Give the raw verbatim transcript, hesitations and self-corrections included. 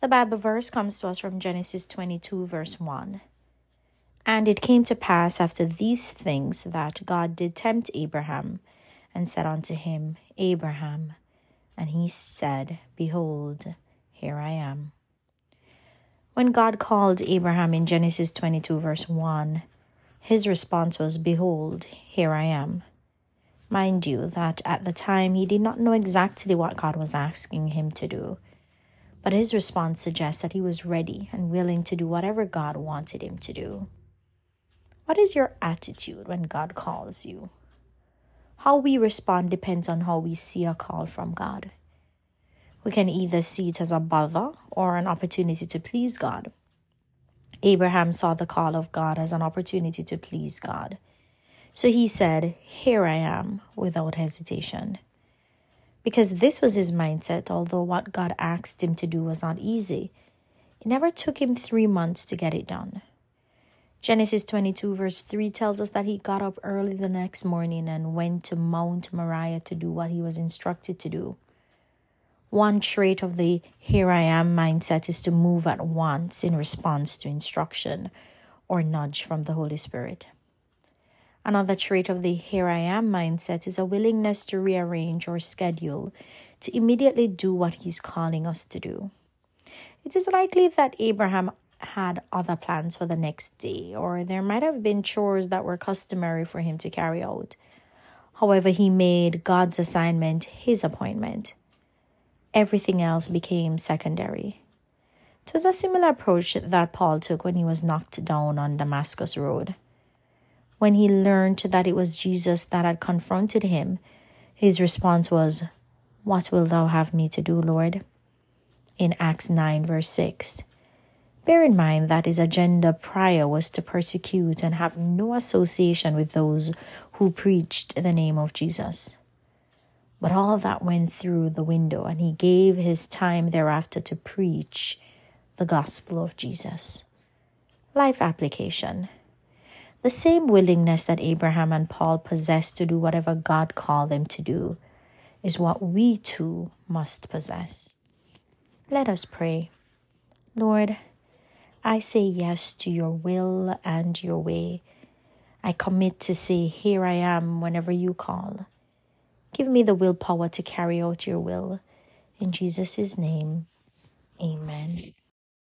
The Bible verse comes to us from Genesis twenty-two, verse one. And it came to pass after these things that God did tempt Abraham, and said unto him, Abraham. And he said, Behold, here I am. When God called Abraham in Genesis twenty-two, verse one, his response was, Behold, here I am. Mind you that at the time he did not know exactly what God was asking him to do. But his response suggests that he was ready and willing to do whatever God wanted him to do. What is your attitude when God calls you? How we respond depends on how we see a call from God. We can either see it as a bother or an opportunity to please God. Abraham saw the call of God as an opportunity to please God. So he said, Here I am, without hesitation. Because this was his mindset, although what God asked him to do was not easy. It never took him three months to get it done. Genesis twenty-two verse three tells us that he got up early the next morning and went to Mount Moriah to do what he was instructed to do. One trait of the here I am mindset is to move at once in response to instruction or nudge from the Holy Spirit. Another trait of the here I am mindset is a willingness to rearrange or schedule to immediately do what he's calling us to do. It is likely that Abraham had other plans for the next day, or there might have been chores that were customary for him to carry out. However, he made God's assignment his appointment. Everything else became secondary. It was a similar approach that Paul took when he was knocked down on Damascus Road. When he learned that it was Jesus that had confronted him, his response was, What wilt thou have me to do, Lord? In Acts nine, verse six. Bear in mind that his agenda prior was to persecute and have no association with those who preached the name of Jesus. But all that went through the window, and he gave his time thereafter to preach the gospel of Jesus. Life application. The same willingness that Abraham and Paul possessed to do whatever God called them to do is what we too must possess. Let us pray. Lord, I say yes to your will and your way. I commit to say, Here I am, whenever you call. Give me the willpower to carry out your will. In Jesus' name, amen.